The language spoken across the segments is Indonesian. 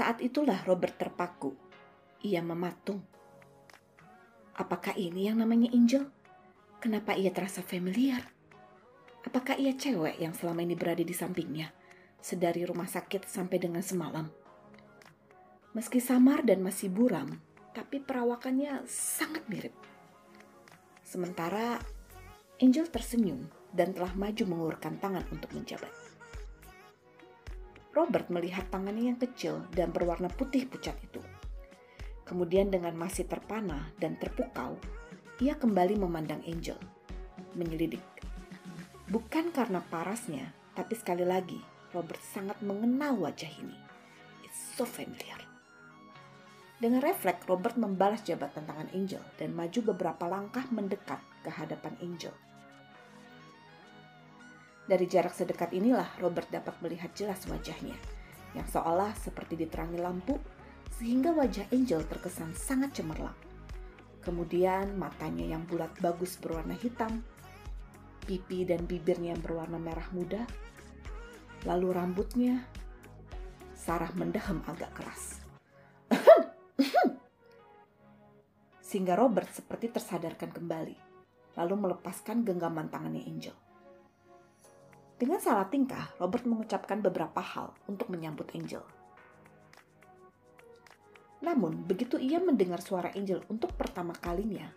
Saat itulah Robert terpaku. Ia mematung. Apakah ini yang namanya Angel? Kenapa ia terasa familiar? Apakah ia cewek yang selama ini berada di sampingnya, sedari rumah sakit sampai dengan semalam? Meski samar dan masih buram, tapi perawakannya sangat mirip. Sementara Angel tersenyum dan telah maju mengulurkan tangan untuk menjabat. Robert melihat tangannya yang kecil dan berwarna putih pucat itu. Kemudian dengan masih terpana dan terpukau, ia kembali memandang Angel, menyelidik. Bukan karena parasnya, tapi sekali lagi Robert sangat mengenal wajah ini. It's so familiar. Dengan refleks, Robert membalas jabatan tangan Angel dan maju beberapa langkah mendekat ke hadapan Angel. Dari jarak sedekat inilah Robert dapat melihat jelas wajahnya, yang seolah seperti diterangi lampu, sehingga wajah Angel terkesan sangat cemerlang. Kemudian matanya yang bulat bagus berwarna hitam, pipi dan bibirnya yang berwarna merah muda, lalu rambutnya. Sarah mendehem agak keras, sehingga Robert seperti tersadarkan kembali, lalu melepaskan genggaman tangannya Angel. Dengan salah tingkah, Robert mengucapkan beberapa hal untuk menyambut Angel. Namun, begitu ia mendengar suara Angel untuk pertama kalinya,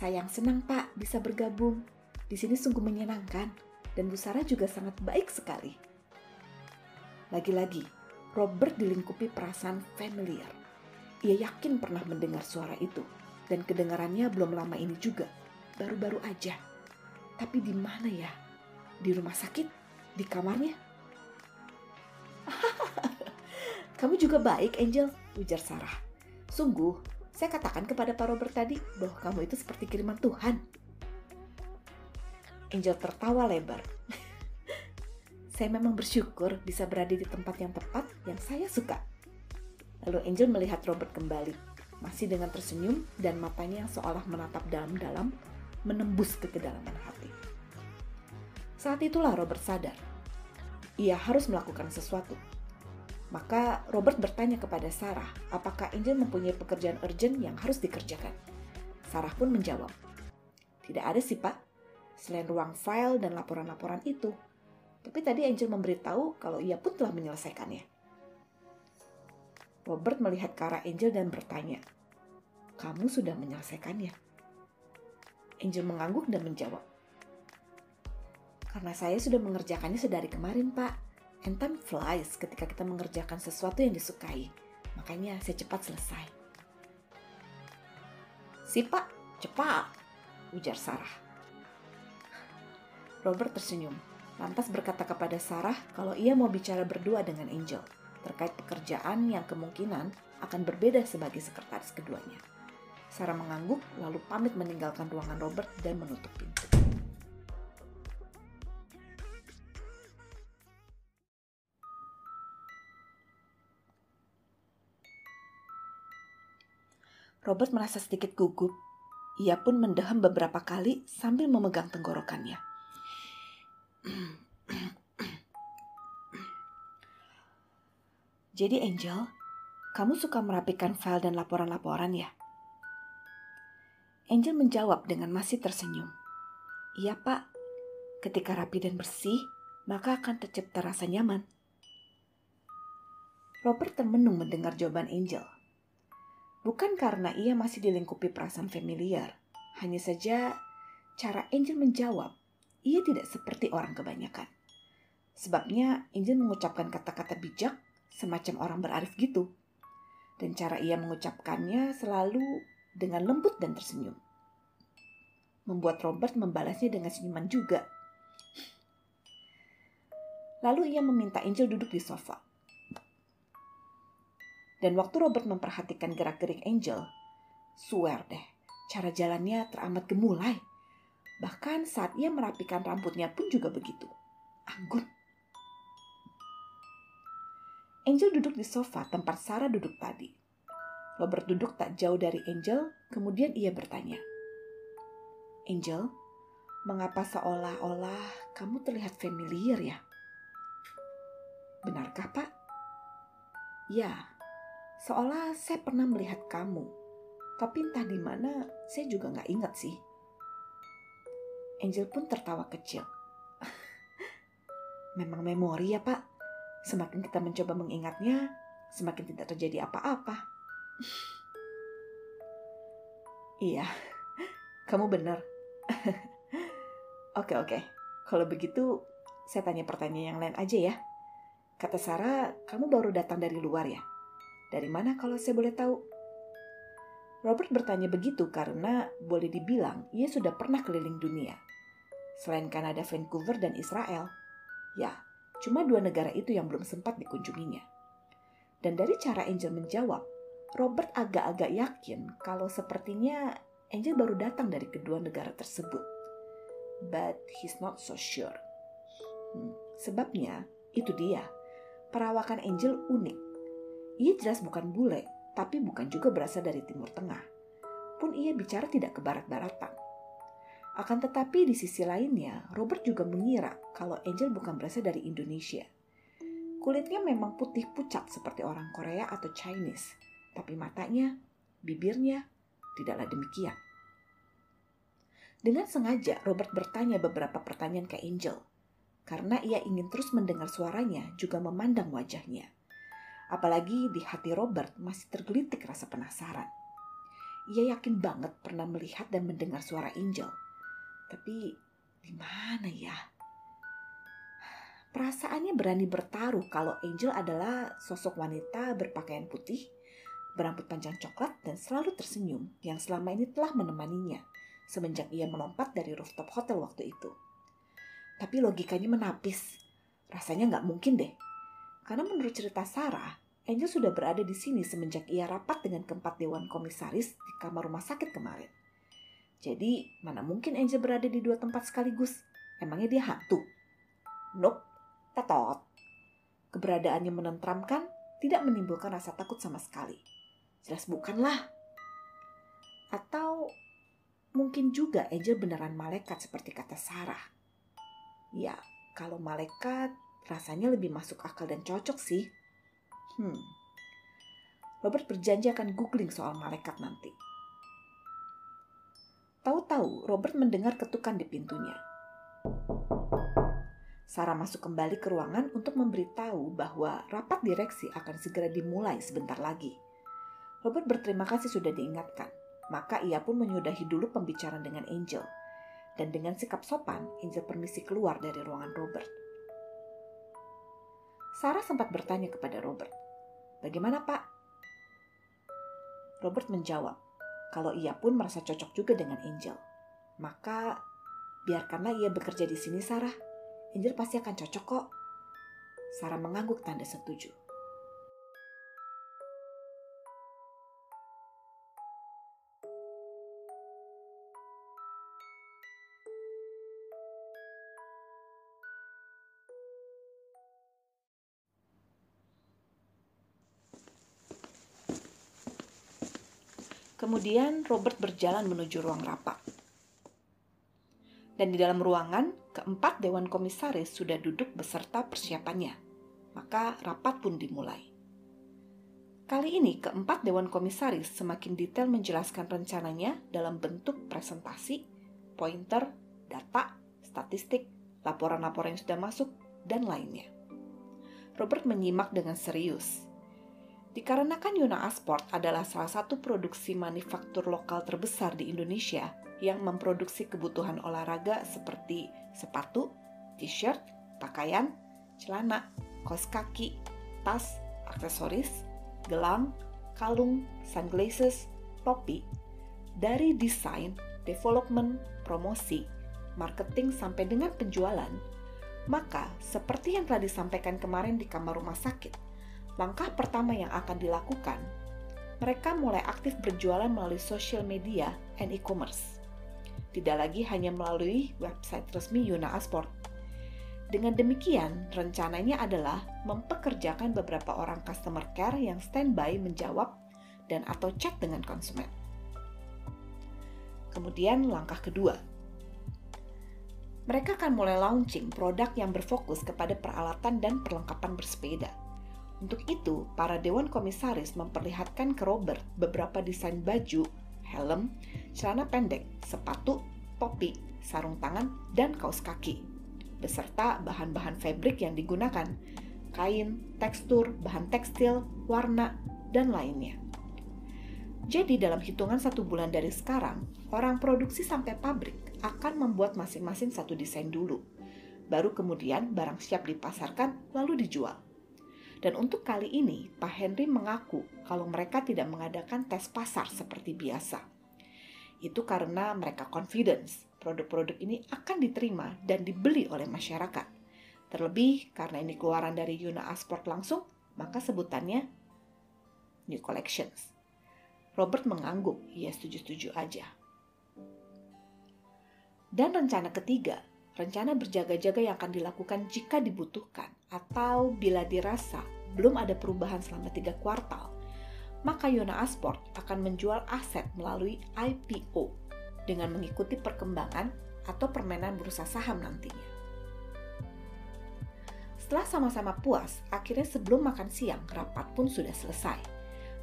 "Sayang, senang Pak bisa bergabung. Di sini sungguh menyenangkan dan Bu Sarah juga sangat baik sekali." Lagi-lagi, Robert dilingkupi perasaan familiar. Ia yakin pernah mendengar suara itu dan kedengarannya belum lama ini juga, baru-baru aja. Tapi di mana ya? Di rumah sakit? Di kamarnya? "Kamu juga baik, Angel," ujar Sarah. "Sungguh, saya katakan kepada Pak Robert tadi bahwa kamu itu seperti kiriman Tuhan." Angel tertawa lebar. "Saya memang bersyukur bisa berada di tempat yang tepat yang saya suka." Lalu Angel melihat Robert kembali, masih dengan tersenyum dan matanya yang seolah menatap dalam-dalam, menembus ke kedalaman hati. Saat itulah Robert sadar, ia harus melakukan sesuatu. Maka Robert bertanya kepada Sarah, apakah Angel mempunyai pekerjaan urgent yang harus dikerjakan. Sarah pun menjawab, "Tidak ada sih Pak, selain ruang file dan laporan-laporan itu. Tapi tadi Angel memberitahu kalau ia pun telah menyelesaikannya." Robert melihat ke arah Angel dan bertanya, "Kamu sudah menyelesaikannya?" Angel mengangguk dan menjawab, "Karena saya sudah mengerjakannya sedari kemarin Pak, and time flies ketika kita mengerjakan sesuatu yang disukai, makanya saya cepat selesai." "Si Pak, cepat," ujar Sarah. Robert tersenyum, lantas berkata kepada Sarah kalau ia mau bicara berdua dengan Angel terkait pekerjaan yang kemungkinan akan berbeda sebagai sekretaris keduanya. Sarah mengangguk lalu pamit meninggalkan ruangan Robert dan menutup pintu. Robert merasa sedikit gugup. Ia pun mendehem beberapa kali sambil memegang tenggorokannya. "Jadi Angel, kamu suka merapikan file dan laporan-laporan ya?" Angel menjawab dengan masih tersenyum. "Iya Pak, ketika rapi dan bersih, maka akan tercipta rasa nyaman." Robert termenung mendengar jawaban Angel. Bukan karena ia masih dilingkupi perasaan familiar, hanya saja cara Angel menjawab, ia tidak seperti orang kebanyakan. Sebabnya Angel mengucapkan kata-kata bijak, semacam orang berarif gitu. Dan cara ia mengucapkannya selalu dengan lembut dan tersenyum, membuat Robert membalasnya dengan senyuman juga. Lalu ia meminta Angel duduk di sofa. Dan waktu Robert memperhatikan gerak-gerik Angel, swear deh, cara jalannya teramat gemulai. Bahkan saat ia merapikan rambutnya pun juga begitu. Anggun. Angel duduk di sofa tempat Sarah duduk tadi. Robert duduk tak jauh dari Angel, kemudian ia bertanya, "Angel, mengapa seolah-olah kamu terlihat familiar ya?" "Benarkah Pak?" Ya, seolah saya pernah melihat kamu. Tapi entah di mana, saya juga gak ingat sih. Angel pun tertawa kecil. Memang memori ya, Pak. Semakin kita mencoba mengingatnya, semakin tidak terjadi apa-apa. Iya, kamu benar. Oke. Kalau begitu, saya tanya pertanyaan yang lain aja ya. Kata Sarah, kamu baru datang dari luar ya? Dari mana kalau saya boleh tahu? Robert bertanya begitu karena boleh dibilang ia sudah pernah keliling dunia. Selain Kanada, Vancouver, dan Israel. Ya, cuma 2 negara itu yang belum sempat dikunjunginya. Dan dari cara Angel menjawab, Robert agak-agak yakin kalau sepertinya Angel baru datang dari kedua negara tersebut. But he's not so sure. Sebabnya, itu dia. Perawakan Angel unik. Ia jelas bukan bule, tapi bukan juga berasal dari Timur Tengah. Pun ia bicara tidak ke barat-baratan. Akan tetapi di sisi lainnya, Robert juga mengira kalau Angel bukan berasal dari Indonesia. Kulitnya memang putih pucat seperti orang Korea atau Chinese, tapi matanya, bibirnya, tidaklah demikian. Dengan sengaja Robert bertanya beberapa pertanyaan ke Angel, karena ia ingin terus mendengar suaranya juga memandang wajahnya. Apalagi di hati Robert masih tergelitik rasa penasaran. Ia yakin banget pernah melihat dan mendengar suara Angel. Tapi di mana ya? Perasaannya berani bertaruh kalau Angel adalah sosok wanita berpakaian putih, berambut panjang coklat dan selalu tersenyum yang selama ini telah menemaninya semenjak ia melompat dari rooftop hotel waktu itu. Tapi logikanya menapis. Rasanya nggak mungkin deh. Karena menurut cerita Sarah, Angel sudah berada di sini semenjak ia rapat dengan keempat dewan komisaris di kamar rumah sakit kemarin. Jadi, mana mungkin Angel berada di 2 tempat sekaligus? Emangnya dia hantu? Nope, tetot. Keberadaannya menenteramkan, tidak menimbulkan rasa takut sama sekali. Jelas bukanlah. Atau mungkin juga Angel beneran malaikat seperti kata Sarah. Ya, kalau malaikat rasanya lebih masuk akal dan cocok sih. Robert berjanji akan googling soal malaikat nanti. Tahu-tahu Robert mendengar ketukan di pintunya. Sarah masuk kembali ke ruangan untuk memberitahu bahwa rapat direksi akan segera dimulai sebentar lagi. Robert berterima kasih sudah diingatkan, maka ia pun menyudahi dulu pembicaraan dengan Angel. Dan dengan sikap sopan, Angel permisi keluar dari ruangan Robert. Sarah sempat bertanya kepada Robert, "Bagaimana, Pak?" Robert menjawab, kalau ia pun merasa cocok juga dengan Angel. Maka, biarkanlah ia bekerja di sini, Sarah. Angel pasti akan cocok kok. Sarah mengangguk tanda setuju. Kemudian Robert berjalan menuju ruang rapat. Dan di dalam ruangan, keempat dewan komisaris sudah duduk beserta persiapannya. Maka rapat pun dimulai. Kali ini keempat dewan komisaris semakin detail menjelaskan rencananya dalam bentuk presentasi, pointer, data, statistik, laporan-laporan yang sudah masuk, dan lainnya. Robert menyimak dengan serius. Dikarenakan Yuna A Sport adalah salah satu produksi manufaktur lokal terbesar di Indonesia yang memproduksi kebutuhan olahraga seperti sepatu, t-shirt, pakaian, celana, kaos kaki, tas, aksesoris, gelang, kalung, sunglasses, topi, dari desain, development, promosi, marketing sampai dengan penjualan, maka seperti yang telah disampaikan kemarin di kamar rumah sakit, langkah pertama yang akan dilakukan, mereka mulai aktif berjualan melalui social media and e-commerce. Tidak lagi hanya melalui website resmi Yuna A Sport. Dengan demikian, rencananya adalah mempekerjakan beberapa orang customer care yang standby menjawab dan atau chat dengan konsumen. Kemudian langkah kedua. Mereka akan mulai launching produk yang berfokus kepada peralatan dan perlengkapan bersepeda. Untuk itu, para dewan komisaris memperlihatkan ke Robert beberapa desain baju, helm, celana pendek, sepatu, topi, sarung tangan, dan kaos kaki, beserta bahan-bahan fabrik yang digunakan, kain, tekstur, bahan tekstil, warna, dan lainnya. Jadi dalam hitungan 1 bulan dari sekarang, orang produksi sampai pabrik akan membuat masing-masing 1 desain dulu. Baru kemudian barang siap dipasarkan lalu dijual. Dan untuk kali ini, Pak Henry mengaku kalau mereka tidak mengadakan tes pasar seperti biasa. Itu karena mereka confidence produk-produk ini akan diterima dan dibeli oleh masyarakat. Terlebih karena ini keluaran dari Yuna A Sport langsung, maka sebutannya New Collections. Robert mengangguk, ya setuju-setuju aja. Dan rencana ketiga, rencana berjaga-jaga yang akan dilakukan jika dibutuhkan atau bila dirasa belum ada perubahan selama 3 kuartal, maka Yuna A Sport akan menjual aset melalui IPO dengan mengikuti perkembangan atau permainan bursa saham nantinya. Setelah sama-sama puas, akhirnya sebelum makan siang, rapat pun sudah selesai.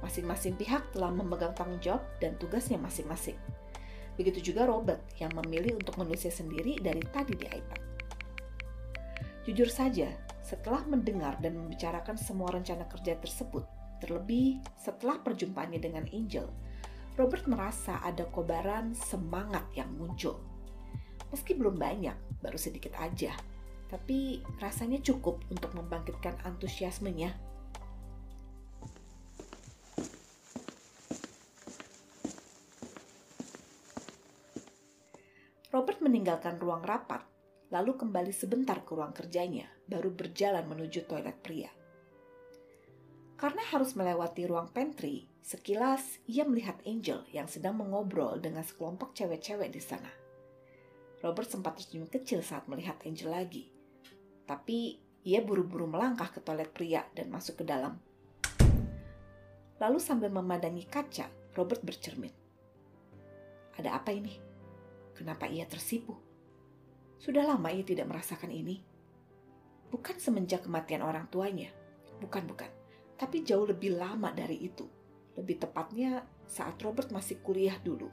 Masing-masing pihak telah memegang tanggung jawab dan tugasnya masing-masing. Begitu juga Robert yang memilih untuk menulisnya sendiri dari tadi di iPad. Jujur saja, setelah mendengar dan membicarakan semua rencana kerja tersebut, terlebih setelah perjumpaannya dengan Angel, Robert merasa ada kobaran semangat yang muncul. Meski belum banyak, baru sedikit aja, tapi rasanya cukup untuk membangkitkan antusiasmenya. Robert meninggalkan ruang rapat, lalu kembali sebentar ke ruang kerjanya, baru berjalan menuju toilet pria. Karena harus melewati ruang pantry, sekilas ia melihat Angel yang sedang mengobrol dengan sekelompok cewek-cewek di sana. Robert sempat tersenyum kecil saat melihat Angel lagi, tapi ia buru-buru melangkah ke toilet pria dan masuk ke dalam. Lalu sambil memandangi kaca, Robert bercermin. Ada apa ini? Kenapa ia tersipu? Sudah lama ia tidak merasakan ini. Bukan semenjak kematian orang tuanya. Bukan. Tapi jauh lebih lama dari itu. Lebih tepatnya saat Robert masih kuliah dulu,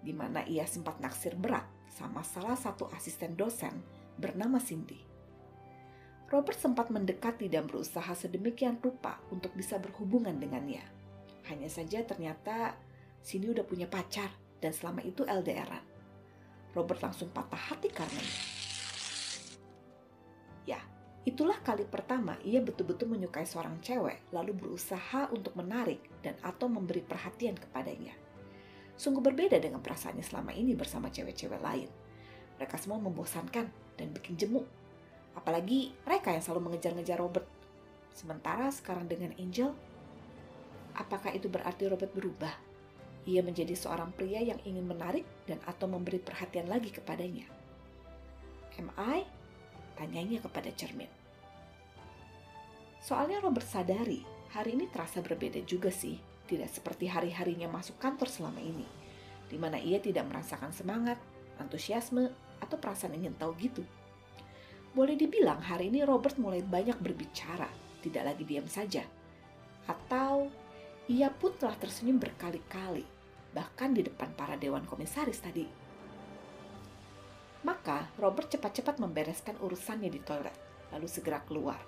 di mana ia sempat naksir berat sama salah satu asisten dosen bernama Cindy. Robert sempat mendekati dan berusaha sedemikian rupa untuk bisa berhubungan dengannya. Hanya saja ternyata Cindy udah punya pacar dan selama itu LDR-an. Robert langsung patah hati karenanya. Ya, itulah kali pertama ia betul-betul menyukai seorang cewek, lalu berusaha untuk menarik dan atau memberi perhatian kepadanya. Sungguh berbeda dengan perasaannya selama ini bersama cewek-cewek lain. Mereka semua membosankan dan bikin jemu. Apalagi mereka yang selalu mengejar-ngejar Robert. Sementara sekarang dengan Angel, apakah itu berarti Robert berubah? Ia menjadi seorang pria yang ingin menarik dan atau memberi perhatian lagi kepadanya. Am I? Tanyanya kepada cermin. Soalnya Robert sadari, hari ini terasa berbeda juga sih. Tidak seperti hari-harinya masuk kantor selama ini, di mana ia tidak merasakan semangat, antusiasme, atau perasaan ingin tahu gitu. Boleh dibilang hari ini Robert mulai banyak berbicara, tidak lagi diam saja. Atau ia pun telah tersenyum berkali-kali, bahkan di depan para dewan komisaris tadi. Maka Robert cepat-cepat membereskan urusannya di toilet, lalu segera keluar.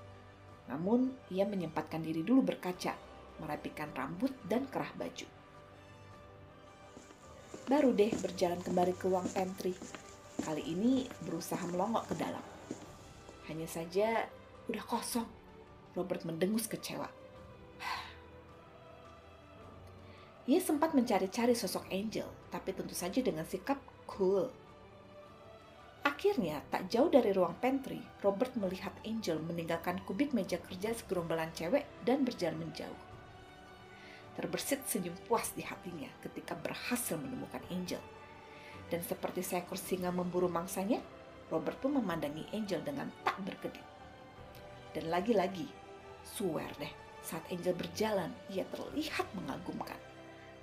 Namun ia menyempatkan diri dulu berkaca, merapikan rambut dan kerah baju. Baru deh berjalan kembali ke ruang pantry. Kali ini berusaha melongok ke dalam. Hanya saja udah kosong. Robert mendengus kecewa. Ia sempat mencari-cari sosok Angel, tapi tentu saja dengan sikap cool. Akhirnya, tak jauh dari ruang pantry, Robert melihat Angel meninggalkan kubik meja kerja segerombolan cewek dan berjalan menjauh. Terbersit senyum puas di hatinya ketika berhasil menemukan Angel. Dan seperti seekor singa memburu mangsanya, Robert pun memandangi Angel dengan tak berkedip. Dan lagi-lagi, swear deh, saat Angel berjalan, ia terlihat mengagumkan.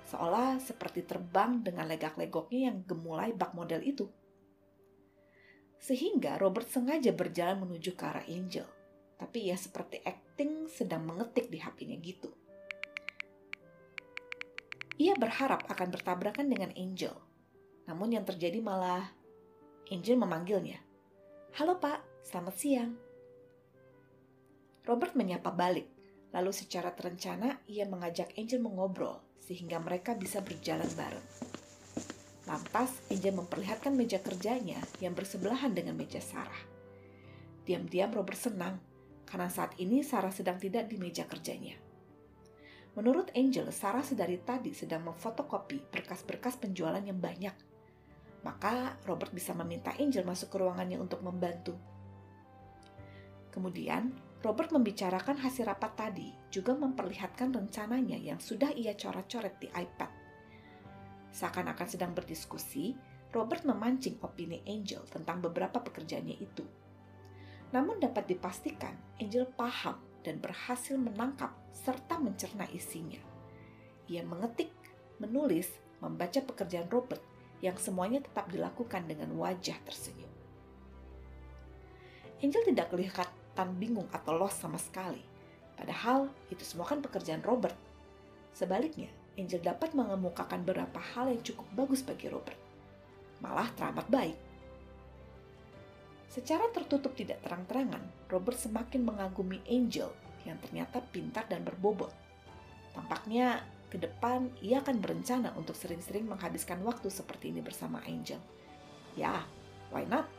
Seolah seperti terbang dengan legak-legoknya yang gemulai bak model itu. Sehingga Robert sengaja berjalan menuju ke arah Angel. Tapi ia seperti Ting sedang mengetik di HP-nya gitu. Ia berharap akan bertabrakan dengan Angel. Namun yang terjadi malah Angel memanggilnya. "Halo Pak, selamat siang." Robert menyapa balik. Lalu secara terencana ia mengajak Angel mengobrol sehingga mereka bisa berjalan bareng. Lantas Angel memperlihatkan meja kerjanya yang bersebelahan dengan meja Sarah. Diam-diam Robert senang karena saat ini Sarah sedang tidak di meja kerjanya. Menurut Angel, Sarah sedari tadi sedang memfotokopi berkas-berkas penjualan yang banyak. Maka Robert bisa meminta Angel masuk ke ruangannya untuk membantu. Kemudian Robert membicarakan hasil rapat tadi, juga memperlihatkan rencananya yang sudah ia coret-coret di iPad. Seakan-akan sedang berdiskusi, Robert memancing opini Angel tentang beberapa pekerjaannya itu. Namun dapat dipastikan, Angel paham dan berhasil menangkap serta mencerna isinya. Ia mengetik, menulis, membaca pekerjaan Robert yang semuanya tetap dilakukan dengan wajah tersenyum. Angel tidak kelihatan bingung atau lost sama sekali. Padahal itu semua kan pekerjaan Robert. Sebaliknya, Angel dapat mengemukakan beberapa hal yang cukup bagus bagi Robert. Malah teramat baik. Secara tertutup tidak terang-terangan, Robert semakin mengagumi Angel yang ternyata pintar dan berbobot. Tampaknya ke depan ia akan berencana untuk sering-sering menghabiskan waktu seperti ini bersama Angel. Ya, why not?